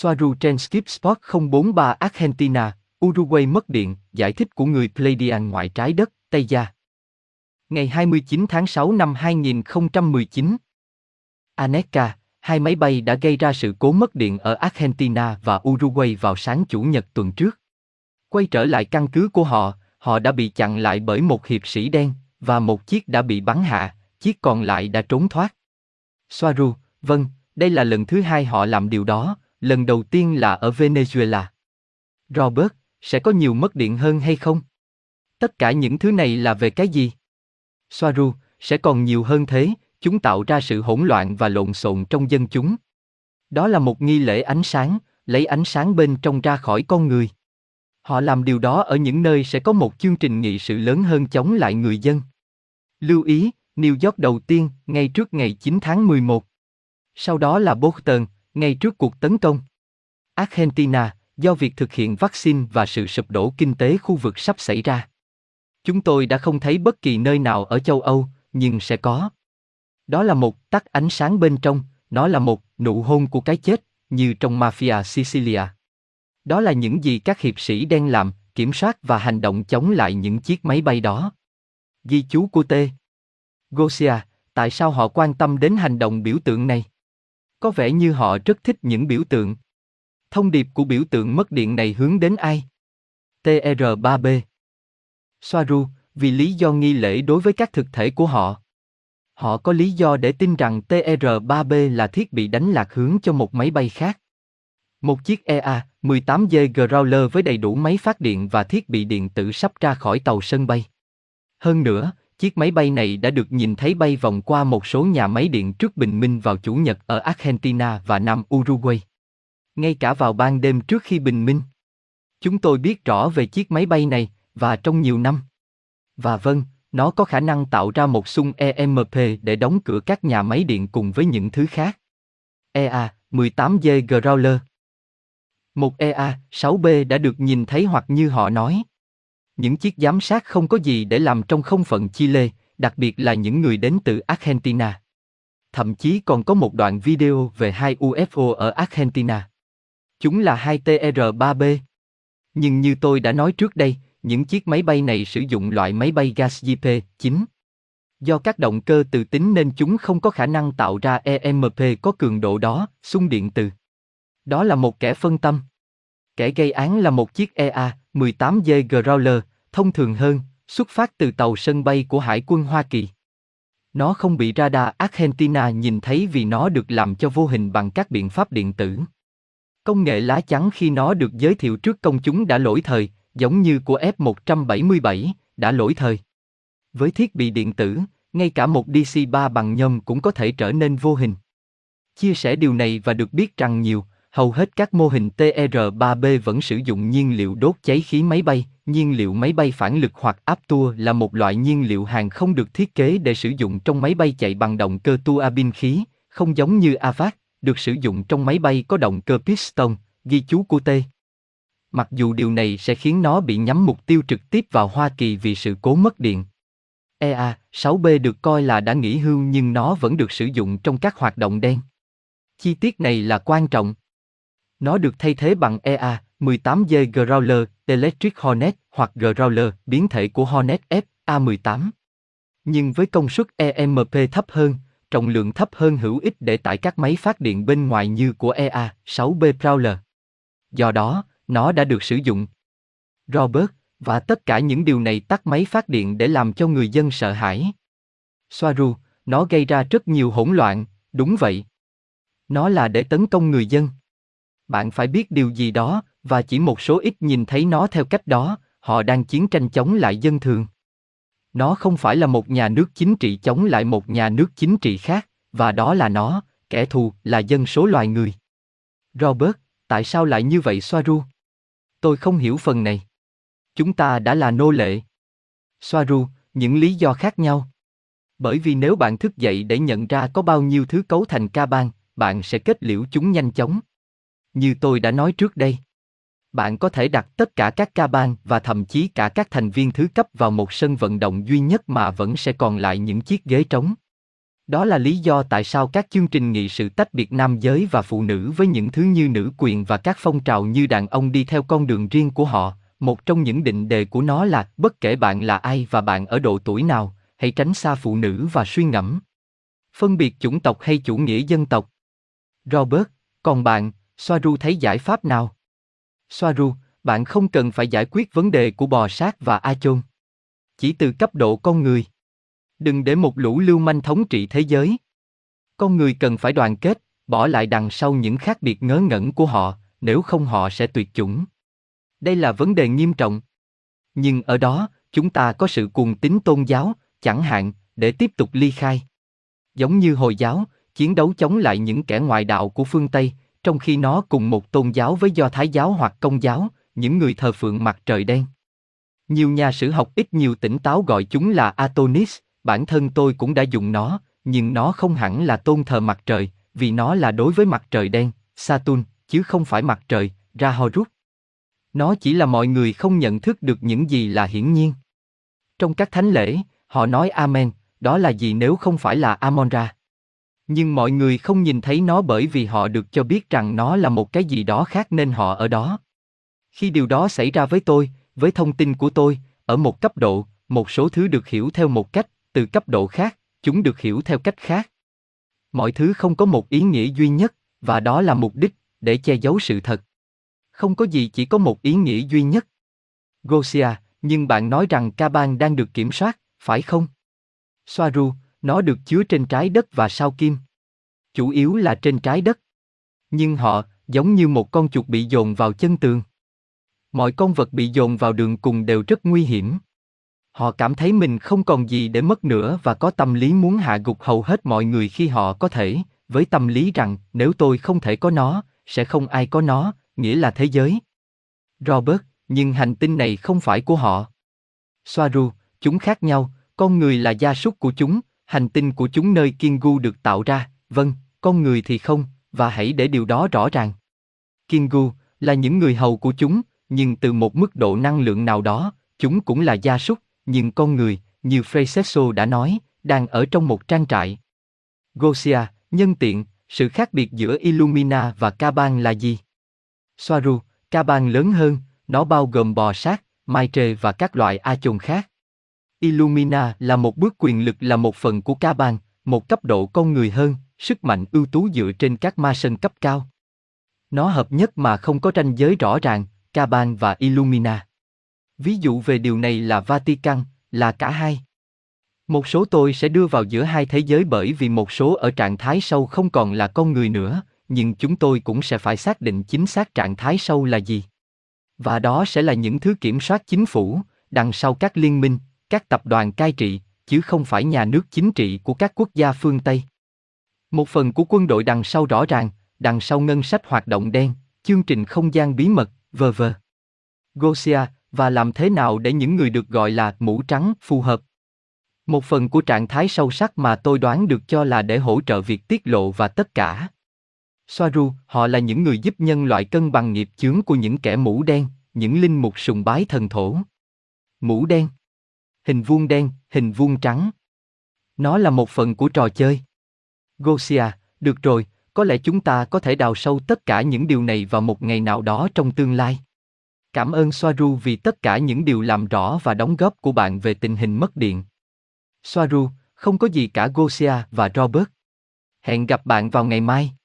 Swaruu trên Skip Sport 043 Argentina, Uruguay mất điện, giải thích của người Pleiadian ngoại trái đất, Taygeta. Ngày 29 tháng 6 năm 2019. Aneca, hai máy bay đã gây ra sự cố mất điện ở Argentina và Uruguay vào sáng Chủ nhật tuần trước. Quay trở lại căn cứ của họ, họ đã bị chặn lại bởi một hiệp sĩ đen, và một chiếc đã bị bắn hạ, chiếc còn lại đã trốn thoát. Swaruu, vâng, đây là lần thứ hai họ làm điều đó, lần đầu tiên là ở Venezuela. Robert, sẽ có nhiều mất điện hơn hay không? Tất cả những thứ này là về cái gì? Swaruu, sẽ còn nhiều hơn thế, chúng tạo ra sự hỗn loạn và lộn xộn trong dân chúng. Đó là một nghi lễ ánh sáng, lấy ánh sáng bên trong ra khỏi con người. Họ làm điều đó ở những nơi sẽ có một chương trình nghị sự lớn hơn chống lại người dân. Lưu ý, New York đầu tiên, ngay trước ngày 9 tháng 11. Sau đó là Boston, ngay trước cuộc tấn công. Argentina, do việc thực hiện vaccine và sự sụp đổ kinh tế khu vực sắp xảy ra. Chúng tôi đã không thấy bất kỳ nơi nào ở châu Âu, nhưng sẽ có. Đó là một tắt ánh sáng bên trong, nó là một nụ hôn của cái chết, như trong Mafia Sicilia. Đó là những gì các hiệp sĩ đen làm, kiểm soát và hành động chống lại những chiếc máy bay đó. Ghi chú của T. Gosia, tại sao họ quan tâm đến hành động biểu tượng này? Có vẻ như họ rất thích những biểu tượng. Thông điệp của biểu tượng mất điện này hướng đến ai? TR-3B. Swaruu, vì lý do nghi lễ đối với các thực thể của họ. Họ có lý do để tin rằng TR-3B là thiết bị đánh lạc hướng cho một máy bay khác. Một chiếc EA-18G Growler với đầy đủ máy phát điện và thiết bị điện tử sắp ra khỏi tàu sân bay. Hơn nữa, chiếc máy bay này đã được nhìn thấy bay vòng qua một số nhà máy điện trước bình minh vào Chủ nhật ở Argentina và Nam Uruguay. Ngay cả vào ban đêm trước khi bình minh. Chúng tôi biết rõ về chiếc máy bay này, và trong nhiều năm. Và vâng, nó có khả năng tạo ra một xung EMP để đóng cửa các nhà máy điện cùng với những thứ khác. EA-18G Growler. Một EA-6B đã được nhìn thấy hoặc như họ nói. Những chiếc giám sát không có gì để làm trong không phận Chile, đặc biệt là những người đến từ Argentina. Thậm chí còn có một đoạn video về hai UFO ở Argentina. Chúng là hai TR-3B. Nhưng như tôi đã nói trước đây, những chiếc máy bay này sử dụng loại máy bay gas JP9. Do các động cơ tự tính nên chúng không có khả năng tạo ra EMP có cường độ đó, xung điện từ. Đó là một kẻ phân tâm. Kẻ gây án là một chiếc EA-18G Growler, thông thường hơn, xuất phát từ tàu sân bay của Hải quân Hoa Kỳ. Nó không bị radar Argentina nhìn thấy vì nó được làm cho vô hình bằng các biện pháp điện tử. Công nghệ lá chắn khi nó được giới thiệu trước công chúng đã lỗi thời, giống như của F-177, đã lỗi thời. Với thiết bị điện tử, ngay cả một DC-3 bằng nhôm cũng có thể trở nên vô hình. Chia sẻ điều này và được biết rằng nhiều, hầu hết các mô hình TR-3B vẫn sử dụng nhiên liệu đốt cháy khí máy bay, nhiên liệu máy bay phản lực hoặc áp tua là một loại nhiên liệu hàng không được thiết kế để sử dụng trong máy bay chạy bằng động cơ tua bin khí, không giống như AVAC, được sử dụng trong máy bay có động cơ piston, ghi chú của T. Mặc dù điều này sẽ khiến nó bị nhắm mục tiêu trực tiếp vào Hoa Kỳ vì sự cố mất điện. EA-6B được coi là đã nghỉ hưu nhưng nó vẫn được sử dụng trong các hoạt động đen. Chi tiết này là quan trọng. Nó được thay thế bằng EA-18G Growler, Electric Hornet hoặc Growler, biến thể của Hornet F-A-18. Nhưng với công suất EMP thấp hơn, trọng lượng thấp hơn hữu ích để tải các máy phát điện bên ngoài như của EA-6B Prowler. Do đó, nó đã được sử dụng. Robert, và tất cả những điều này tắt máy phát điện để làm cho người dân sợ hãi. Swaruu, nó gây ra rất nhiều hỗn loạn, đúng vậy. Nó là để tấn công người dân. Bạn phải biết điều gì đó, và chỉ một số ít nhìn thấy nó theo cách đó, họ đang chiến tranh chống lại dân thường. Nó không phải là một nhà nước chính trị chống lại một nhà nước chính trị khác, và đó là nó, kẻ thù là dân số loài người. Robert, tại sao lại như vậy Swaruu? Tôi không hiểu phần này. Chúng ta đã là nô lệ. Swaruu, những lý do khác nhau. Bởi vì nếu bạn thức dậy để nhận ra có bao nhiêu thứ cấu thành ca bang, bạn sẽ kết liễu chúng nhanh chóng. Như tôi đã nói trước đây, bạn có thể đặt tất cả các ca bang và thậm chí cả các thành viên thứ cấp vào một sân vận động duy nhất mà vẫn sẽ còn lại những chiếc ghế trống. Đó là lý do tại sao các chương trình nghị sự tách biệt nam giới và phụ nữ với những thứ như nữ quyền và các phong trào như đàn ông đi theo con đường riêng của họ. Một trong những định đề của nó là bất kể bạn là ai và bạn ở độ tuổi nào, hãy tránh xa phụ nữ và suy ngẫm phân biệt chủng tộc hay chủ nghĩa dân tộc. Robert, còn bạn, Swaruu thấy giải pháp nào? Swaruu, bạn không cần phải giải quyết vấn đề của bò sát và a chôn. Chỉ từ cấp độ con người. Đừng để một lũ lưu manh thống trị thế giới. Con người cần phải đoàn kết, bỏ lại đằng sau những khác biệt ngớ ngẩn của họ, nếu không họ sẽ tuyệt chủng. Đây là vấn đề nghiêm trọng. Nhưng ở đó, chúng ta có sự cuồng tín tôn giáo, chẳng hạn, để tiếp tục ly khai. Giống như Hồi giáo, chiến đấu chống lại những kẻ ngoại đạo của phương Tây, trong khi nó cùng một tôn giáo với Do Thái giáo hoặc Công giáo, những người thờ phượng mặt trời đen. Nhiều nhà sử học ít nhiều tỉnh táo gọi chúng là Atonis, bản thân tôi cũng đã dùng nó, nhưng nó không hẳn là tôn thờ mặt trời, vì nó là đối với mặt trời đen, Saturn, chứ không phải mặt trời, Ra-ho-rút. Nó chỉ là mọi người không nhận thức được những gì là hiển nhiên. Trong các thánh lễ, họ nói Amen, đó là gì nếu không phải là Amon Ra. Nhưng mọi người không nhìn thấy nó bởi vì họ được cho biết rằng nó là một cái gì đó khác nên họ ở đó. Khi điều đó xảy ra với tôi, với thông tin của tôi, ở một cấp độ, một số thứ được hiểu theo một cách, từ cấp độ khác, chúng được hiểu theo cách khác. Mọi thứ không có một ý nghĩa duy nhất, và đó là mục đích, để che giấu sự thật. Không có gì chỉ có một ý nghĩa duy nhất. Gosia, nhưng bạn nói rằng Kaban đang được kiểm soát, phải không? Swaruu, nó được chứa trên trái đất và sao kim. Chủ yếu là trên trái đất. Nhưng họ, giống như một con chuột bị dồn vào chân tường. Mọi con vật bị dồn vào đường cùng đều rất nguy hiểm. Họ cảm thấy mình không còn gì để mất nữa và có tâm lý muốn hạ gục hầu hết mọi người khi họ có thể, với tâm lý rằng nếu tôi không thể có nó, sẽ không ai có nó, nghĩa là thế giới. Robert, nhưng hành tinh này không phải của họ. Swaruu, chúng khác nhau, con người là gia súc của chúng, hành tinh của chúng nơi Kingu được tạo ra, vâng, con người thì không, và hãy để điều đó rõ ràng. Kingu là những người hầu của chúng, nhưng từ một mức độ năng lượng nào đó, chúng cũng là gia súc, nhưng con người, như Freyceso đã nói, đang ở trong một trang trại. Gosia, nhân tiện, sự khác biệt giữa Illumina và Kaban là gì? Swaruu, Kaban lớn hơn, nó bao gồm bò sát, mai trề và các loại a chồn khác. Illumina là một bước quyền lực là một phần của Kaban, một cấp độ con người hơn, sức mạnh ưu tú dựa trên các ma sân cấp cao. Nó hợp nhất mà không có ranh giới rõ ràng, Kaban và Illumina. Ví dụ về điều này là Vatican, là cả hai. Một số tôi sẽ đưa vào giữa hai thế giới bởi vì một số ở trạng thái sâu không còn là con người nữa, nhưng chúng tôi cũng sẽ phải xác định chính xác trạng thái sâu là gì. Và đó sẽ là những thứ kiểm soát chính phủ, đằng sau các liên minh, các tập đoàn cai trị, chứ không phải nhà nước chính trị của các quốc gia phương Tây. Một phần của quân đội đằng sau rõ ràng, đằng sau ngân sách hoạt động đen, chương trình không gian bí mật, v.v. Gosia, và làm thế nào để những người được gọi là mũ trắng phù hợp? Một phần của trạng thái sâu sắc mà tôi đoán được cho là để hỗ trợ việc tiết lộ và tất cả. Swaruu, họ là những người giúp nhân loại cân bằng nghiệp chướng của những kẻ mũ đen, những linh mục sùng bái thần thổ. Mũ đen. Hình vuông đen, hình vuông trắng. Nó là một phần của trò chơi. Gosia, được rồi, có lẽ chúng ta có thể đào sâu tất cả những điều này vào một ngày nào đó trong tương lai. Cảm ơn Swaruu vì tất cả những điều làm rõ và đóng góp của bạn về tình hình mất điện. Swaruu, không có gì cả Gosia và Robert. Hẹn gặp bạn vào ngày mai.